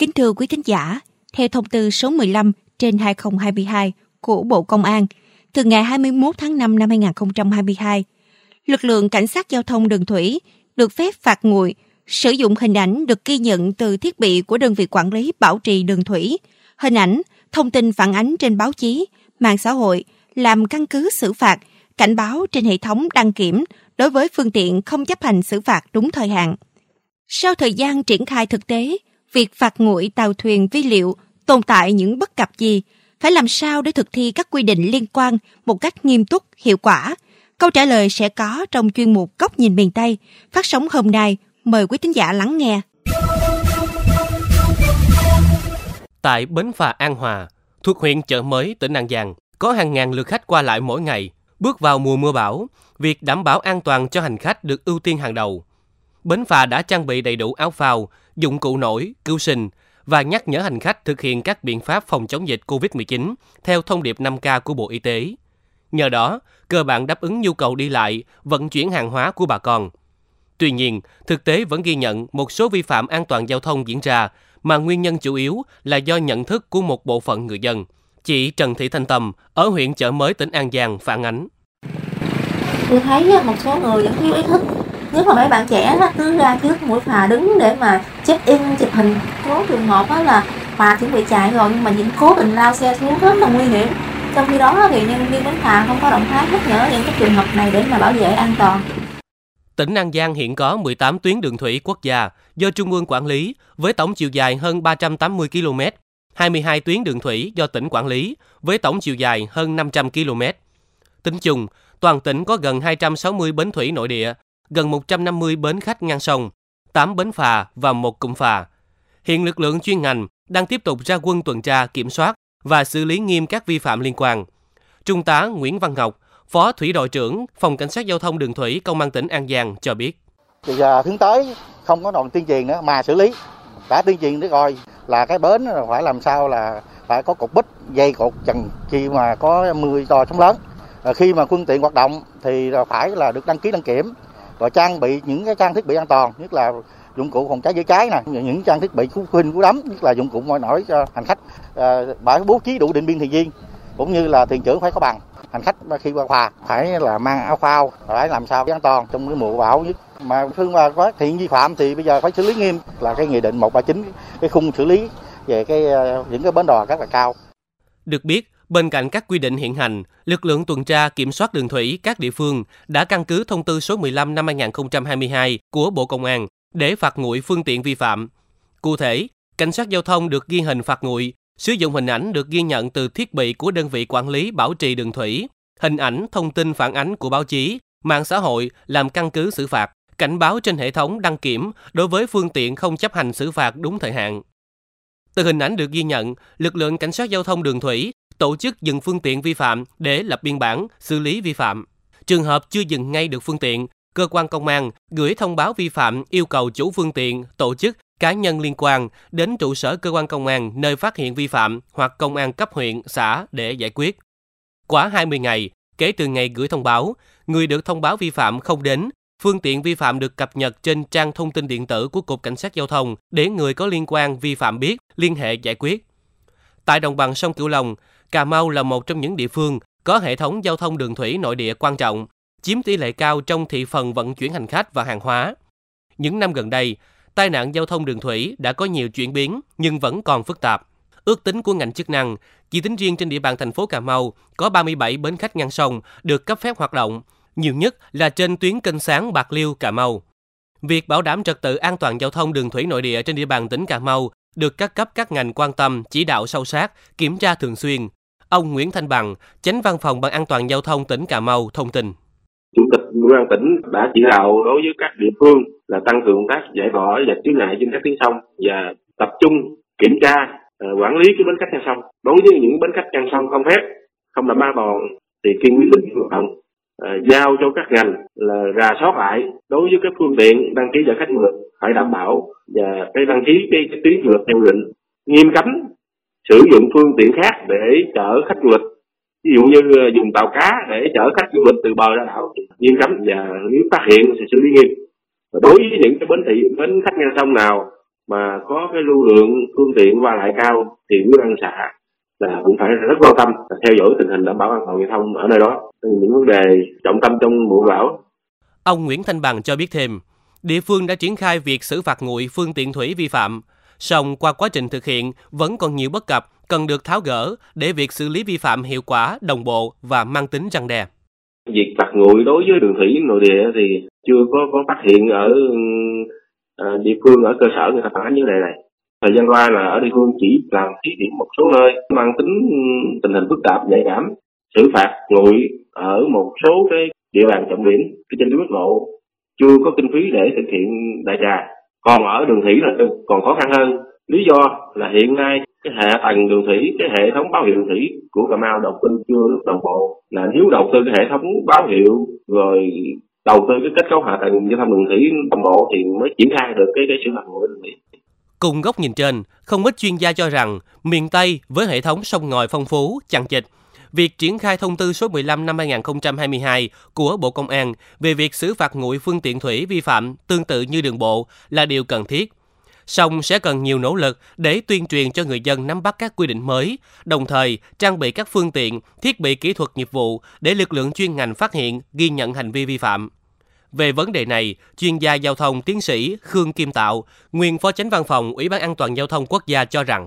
Kính thưa quý thính giả, theo thông tư số 15/2022 của Bộ Công an, từ ngày 21 tháng 5 năm 2022, lực lượng cảnh sát giao thông đường thủy được phép phạt nguội sử dụng hình ảnh được ghi nhận từ thiết bị của đơn vị quản lý bảo trì đường thủy, hình ảnh, thông tin phản ánh trên báo chí, mạng xã hội làm căn cứ xử phạt, cảnh báo trên hệ thống đăng kiểm đối với phương tiện không chấp hành xử phạt đúng thời hạn. Sau thời gian triển khai thực tế, việc phạt nguội tàu thuyền vi liệu tồn tại những bất cập gì, phải làm sao để thực thi các quy định liên quan một cách nghiêm túc, hiệu quả? Câu trả lời sẽ có trong chuyên mục Góc nhìn miền Tây phát sóng hôm nay. Mời quý thính giả lắng nghe. Tại Bến Phà An Hòa, thuộc huyện Chợ Mới, tỉnh An Giang, có hàng ngàn lượt khách qua lại mỗi ngày. Bước vào mùa mưa bão, việc đảm bảo an toàn cho hành khách được ưu tiên hàng đầu. Bến phà đã trang bị đầy đủ áo phao, dụng cụ nổi, cứu sinh và nhắc nhở hành khách thực hiện các biện pháp phòng chống dịch COVID-19 theo thông điệp 5K của Bộ Y tế. Nhờ đó, cơ bản đáp ứng nhu cầu đi lại, vận chuyển hàng hóa của bà con. Tuy nhiên, thực tế vẫn ghi nhận một số vi phạm an toàn giao thông diễn ra mà nguyên nhân chủ yếu là do nhận thức của một bộ phận người dân. Chị Trần Thị Thanh Tâm ở huyện Chợ Mới, tỉnh An Giang phản ánh. Tôi thấy một số người vẫn thiếu ý thức. Nếu mà mấy bạn trẻ cứ ra trước mũi phà đứng để mà check-in, chụp hình, có trường hợp là phà chuẩn bị chạy rồi nhưng mà vẫn cố tình lao xe xuống, rất là nguy hiểm. Trong khi đó thì nhân viên bến phà không có động thái nhắc nhở những cái trường hợp này để mà bảo vệ an toàn. Tỉnh An Giang hiện có 18 tuyến đường thủy quốc gia do Trung ương quản lý với tổng chiều dài hơn 380 km, 22 tuyến đường thủy do tỉnh quản lý với tổng chiều dài hơn 500 km. Tính chung, toàn tỉnh có gần 260 bến thủy nội địa, gần 150 bến khách ngang sông, 8 bến phà và 1 cụm phà. Hiện lực lượng chuyên ngành đang tiếp tục ra quân tuần tra, kiểm soát và xử lý nghiêm các vi phạm liên quan. Trung tá Nguyễn Văn Ngọc, Phó Thủy đội trưởng Phòng Cảnh sát Giao thông Đường Thủy Công an tỉnh An Giang cho biết. Bây giờ hướng tới không có đòn tuyên truyền nữa mà xử lý. Đã tuyên truyền để coi là cái bến phải làm sao là phải có cột bích, dây cột chằng khi mà có mưa to sóng lớn. Khi mà phương tiện hoạt động thì phải là được đăng ký đăng kiểm và trang bị những cái trang thiết bị an toàn, nhất là dụng cụ phòng cháy chữa cháy này, những trang thiết bị cứu sinh cứu đắm, nhất là dụng cụ môi nổi cho hành khách, phải bố trí đủ định biên thuyền viên cũng như là thuyền trưởng phải có bằng. Hành khách khi qua phà phải là mang áo phao, phải làm sao an toàn trong cái mùa bão. Mà phương mà phát hiện vi phạm thì bây giờ phải xử lý nghiêm, là cái nghị định 139, cái khung xử lý về cái những cái bến đò rất là cao. Được biết, bên cạnh các quy định hiện hành, lực lượng tuần tra kiểm soát đường thủy các địa phương đã căn cứ thông tư số 15/2022 của Bộ Công an để phạt nguội phương tiện vi phạm. Cụ thể, cảnh sát giao thông được ghi hình phạt nguội, sử dụng hình ảnh được ghi nhận từ thiết bị của đơn vị quản lý bảo trì đường thủy, hình ảnh, thông tin phản ánh của báo chí, mạng xã hội làm căn cứ xử phạt, cảnh báo trên hệ thống đăng kiểm đối với phương tiện không chấp hành xử phạt đúng thời hạn. Từ hình ảnh được ghi nhận, lực lượng cảnh sát giao thông đường thủy tổ chức dừng phương tiện vi phạm để lập biên bản, xử lý vi phạm. Trường hợp chưa dừng ngay được phương tiện, cơ quan công an gửi thông báo vi phạm yêu cầu chủ phương tiện, tổ chức, cá nhân liên quan đến trụ sở cơ quan công an nơi phát hiện vi phạm hoặc công an cấp huyện, xã để giải quyết. Quá 20 ngày, kể từ ngày gửi thông báo, người được thông báo vi phạm không đến, phương tiện vi phạm được cập nhật trên trang thông tin điện tử của Cục Cảnh sát Giao thông để người có liên quan vi phạm biết, liên hệ giải quyết. Tại đồng bằng sông Cửu Long, Cà Mau là một trong những địa phương có hệ thống giao thông đường thủy nội địa quan trọng, chiếm tỷ lệ cao trong thị phần vận chuyển hành khách và hàng hóa. Những năm gần đây, tai nạn giao thông đường thủy đã có nhiều chuyển biến nhưng vẫn còn phức tạp. Ước tính của ngành chức năng, chỉ tính riêng trên địa bàn thành phố Cà Mau có 37 bến khách ngang sông được cấp phép hoạt động, nhiều nhất là trên tuyến kênh Sáng Bạc Liêu Cà Mau. Việc bảo đảm trật tự an toàn giao thông đường thủy nội địa trên địa bàn tỉnh Cà Mau được các cấp các ngành quan tâm, chỉ đạo sâu sát, kiểm tra thường xuyên. Ông Nguyễn Thanh Bằng, Chánh Văn phòng Ban An toàn Giao thông tỉnh Cà Mau thông tin. Chủ tịch Công an tỉnh đã chỉ đạo đối với các địa phương là tăng cường công tác giải tỏa và khiếu nại trên các tuyến sông và tập trung kiểm tra, quản lý cái bến khách ngang sông. Đối với những bến khách ngang sông không phép, không làm an toàn thì kiên quyết đình chỉ hoạt động, giao cho các ngành là rà soát lại đối với các phương tiện đăng ký chở khách mượn phải đảm bảo và cái đăng ký cái tuyến mượn theo định, nghiêm cấm sử dụng phương tiện khác để chở khách du lịch. Ví dụ như dùng tàu cá để chở khách du lịch từ bờ ra đảo nghiêm cấm và nếu phát hiện sẽ xử lý nghiêm. Đối với những cái bến khách ngang sông nào mà có cái lưu lượng phương tiện qua lại cao thì Ủy ban xã là cũng phải rất quan tâm theo dõi tình hình đảm bảo an toàn giao thông ở nơi đó, những vấn đề trọng tâm trong mùa bão. Ông Nguyễn Thanh Bằng cho biết thêm, địa phương đã triển khai việc xử phạt nguội phương tiện thủy vi phạm, song qua quá trình thực hiện vẫn còn nhiều bất cập cần được tháo gỡ để việc xử lý vi phạm hiệu quả, đồng bộ và mang tính răn đe. Việc phạt nguội đối với đường thủy nội địa thì chưa có phát hiện ở địa phương, ở cơ sở người ta phản ánh vấn đề này. Thời gian qua là ở địa phương chỉ làm thí điểm một số nơi mang tính tình hình phức tạp nhạy cảm, xử phạt nguội ở một số cái địa bàn trọng điểm trên quốc lộ chưa có kinh phí để thực hiện đại trà. Còn ở đường thủy là còn khó khăn hơn. Lý do là hiện nay cái hạ tầng đường thủy, cái hệ thống báo hiệu đường thủy của Cà Mau đầu tư chưa được đồng bộ, là nếu đầu tư cái hệ thống báo hiệu rồi đầu tư cái kết cấu hạ tầng giao thông đường thủy đồng bộ thì mới triển khai được cái sự phạt nguội đường thủy. Cùng góc nhìn trên, không ít chuyên gia cho rằng miền Tây với hệ thống sông ngòi phong phú, chằng chịt, việc triển khai thông tư số 15/2022 của Bộ Công an về việc xử phạt nguội phương tiện thủy vi phạm tương tự như đường bộ là điều cần thiết. Song sẽ cần nhiều nỗ lực để tuyên truyền cho người dân nắm bắt các quy định mới, đồng thời trang bị các phương tiện, thiết bị kỹ thuật nghiệp vụ để lực lượng chuyên ngành phát hiện, ghi nhận hành vi vi phạm. Về vấn đề này, chuyên gia giao thông tiến sĩ Khương Kim Tạo, nguyên phó chánh văn phòng Ủy ban An toàn Giao thông Quốc gia cho rằng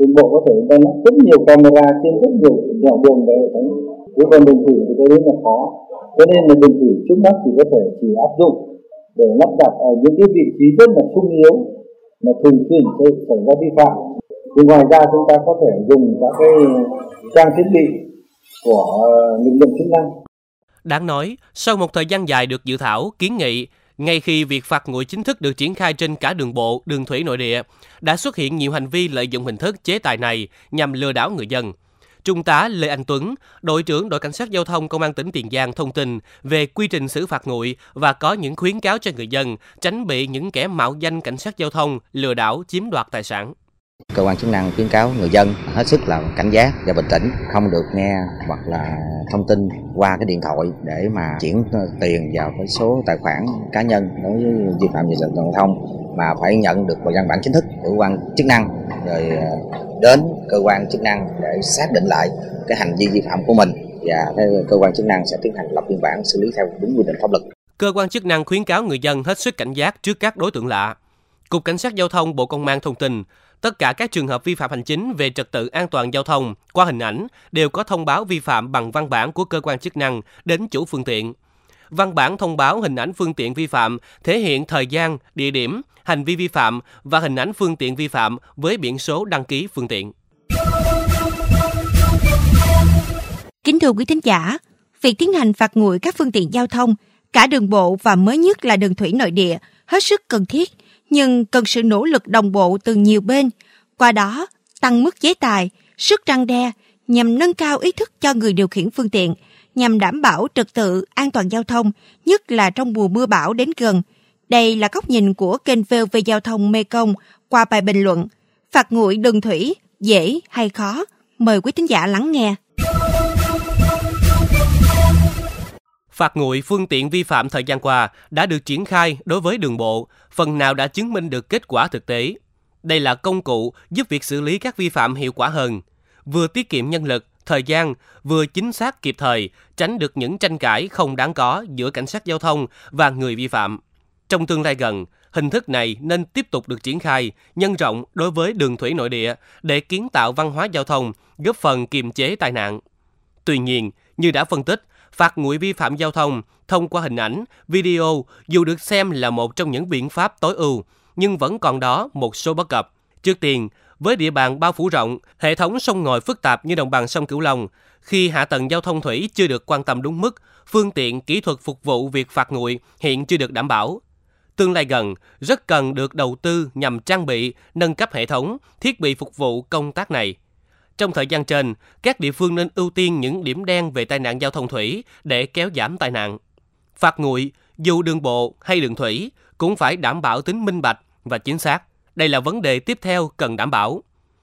đường bộ có thể lắp rất nhiều camera trên rất nhiều đoạn đường về hệ thống, nhưng còn đường thủy thì tôi thấy là khó. Cho nên là đường thủy trước mắt thì có thể chỉ áp dụng để lắp đặt ở những cái vị trí rất là sung yếu mà thường xuyên xảy ra vi phạm. Thì ngoài ra chúng ta có thể dùng các cái trang thiết bị của lực lượng chức năng. Đáng nói, sau một thời gian dài được dự thảo, kiến nghị, ngay khi việc phạt nguội chính thức được triển khai trên cả đường bộ, đường thủy nội địa, đã xuất hiện nhiều hành vi lợi dụng hình thức chế tài này nhằm lừa đảo người dân. Trung tá Lê Anh Tuấn, đội trưởng đội cảnh sát giao thông công an tỉnh Tiền Giang thông tin về quy trình xử phạt nguội và có những khuyến cáo cho người dân tránh bị những kẻ mạo danh cảnh sát giao thông lừa đảo chiếm đoạt tài sản. Cơ quan chức năng khuyến cáo người dân hết sức là cảnh giác và bình tĩnh, không được nghe hoặc là thông tin qua cái điện thoại để mà chuyển tiền vào cái số tài khoản cá nhân đối với vi phạm về giao thông, mà phải nhận được một văn bản chính thức của cơ quan chức năng rồi đến cơ quan chức năng để xác định lại cái hành vi vi phạm của mình, và cơ quan chức năng sẽ tiến hành lập biên bản xử lý theo đúng quy định pháp luật. Cơ quan chức năng khuyến cáo người dân hết sức cảnh giác trước các đối tượng lạ. Cục Cảnh sát Giao thông Bộ Công an thông tin, tất cả các trường hợp vi phạm hành chính về trật tự an toàn giao thông qua hình ảnh đều có thông báo vi phạm bằng văn bản của cơ quan chức năng đến chủ phương tiện. Văn bản thông báo hình ảnh phương tiện vi phạm thể hiện thời gian, địa điểm, hành vi vi phạm và hình ảnh phương tiện vi phạm với biển số đăng ký phương tiện. Kính thưa quý thính giả, việc tiến hành phạt nguội các phương tiện giao thông, cả đường bộ và mới nhất là đường thủy nội địa hết sức cần thiết, nhưng cần sự nỗ lực đồng bộ từ nhiều bên, qua đó tăng mức chế tài, sức răn đe nhằm nâng cao ý thức cho người điều khiển phương tiện, nhằm đảm bảo trật tự an toàn giao thông, nhất là trong mùa mưa bão đến gần. Đây là góc nhìn của kênh VOV giao thông Mekong qua bài bình luận "Phạt nguội đường thủy dễ hay khó?". Mời quý thính giả lắng nghe. Phạt nguội phương tiện vi phạm thời gian qua đã được triển khai đối với đường bộ, phần nào đã chứng minh được kết quả thực tế. Đây là công cụ giúp việc xử lý các vi phạm hiệu quả hơn, vừa tiết kiệm nhân lực, thời gian, vừa chính xác kịp thời, tránh được những tranh cãi không đáng có giữa cảnh sát giao thông và người vi phạm. Trong tương lai gần, hình thức này nên tiếp tục được triển khai, nhân rộng đối với đường thủy nội địa để kiến tạo văn hóa giao thông, góp phần kiềm chế tai nạn. Tuy nhiên, như đã phân tích, phạt nguội vi phạm giao thông thông qua hình ảnh, video dù được xem là một trong những biện pháp tối ưu, nhưng vẫn còn đó một số bất cập. Trước tiên, với địa bàn bao phủ rộng, hệ thống sông ngòi phức tạp như đồng bằng sông Cửu Long, khi hạ tầng giao thông thủy chưa được quan tâm đúng mức, phương tiện kỹ thuật phục vụ việc phạt nguội hiện chưa được đảm bảo. Tương lai gần, rất cần được đầu tư nhằm trang bị, nâng cấp hệ thống, thiết bị phục vụ công tác này. Trong thời gian trên, các địa phương nên ưu tiên những điểm đen về tai nạn giao thông thủy để kéo giảm tai nạn. Phạt nguội, dù đường bộ hay đường thủy, cũng phải đảm bảo tính minh bạch và chính xác. Đây là vấn đề tiếp theo cần đảm bảo.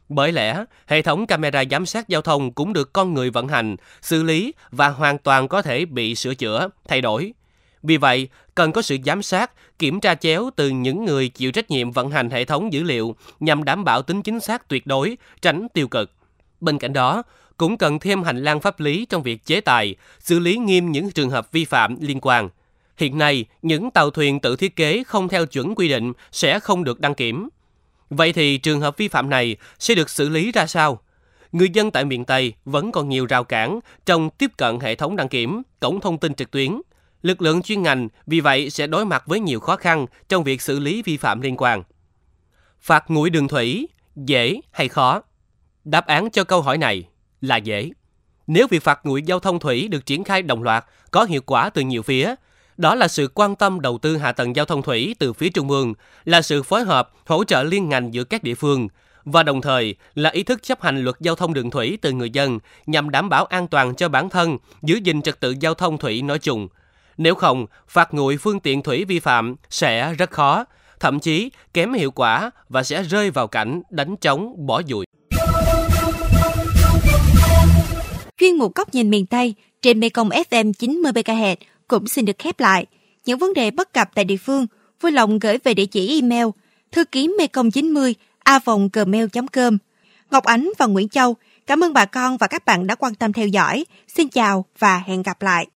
Bởi lẽ, hệ thống camera giám sát giao thông cũng được con người vận hành, xử lý và hoàn toàn có thể bị sửa chữa, thay đổi. Vì vậy, cần có sự giám sát, kiểm tra chéo từ những người chịu trách nhiệm vận hành hệ thống dữ liệu nhằm đảm bảo tính chính xác tuyệt đối, tránh tiêu cực. Bên cạnh đó, cũng cần thêm hành lang pháp lý trong việc chế tài, xử lý nghiêm những trường hợp vi phạm liên quan. Hiện nay, những tàu thuyền tự thiết kế không theo chuẩn quy định sẽ không được đăng kiểm. Vậy thì trường hợp vi phạm này sẽ được xử lý ra sao? Người dân tại miền Tây vẫn còn nhiều rào cản trong tiếp cận hệ thống đăng kiểm, cổng thông tin trực tuyến. Lực lượng chuyên ngành vì vậy sẽ đối mặt với nhiều khó khăn trong việc xử lý vi phạm liên quan. Phạt nguội đường thủy, dễ hay khó? Đáp án cho câu hỏi này là dễ. Nếu việc phạt nguội giao thông thủy được triển khai đồng loạt, có hiệu quả từ nhiều phía, đó là sự quan tâm đầu tư hạ tầng giao thông thủy từ phía trung ương, là sự phối hợp, hỗ trợ liên ngành giữa các địa phương, và đồng thời là ý thức chấp hành luật giao thông đường thủy từ người dân nhằm đảm bảo an toàn cho bản thân, giữ gìn trật tự giao thông thủy nói chung. Nếu không, phạt nguội phương tiện thủy vi phạm sẽ rất khó, thậm chí kém hiệu quả và sẽ rơi vào cảnh đánh trống bỏ dùi. Chuyên mục Góc nhìn miền Tây trên Mekong FM 90MHz cũng xin được khép lại. Những vấn đề bất cập tại địa phương vui lòng gửi về địa chỉ email thư ký mekong90a@gmail.com. Ngọc Ánh và Nguyễn Châu cảm ơn bà con và các bạn đã quan tâm theo dõi. Xin chào và hẹn gặp lại.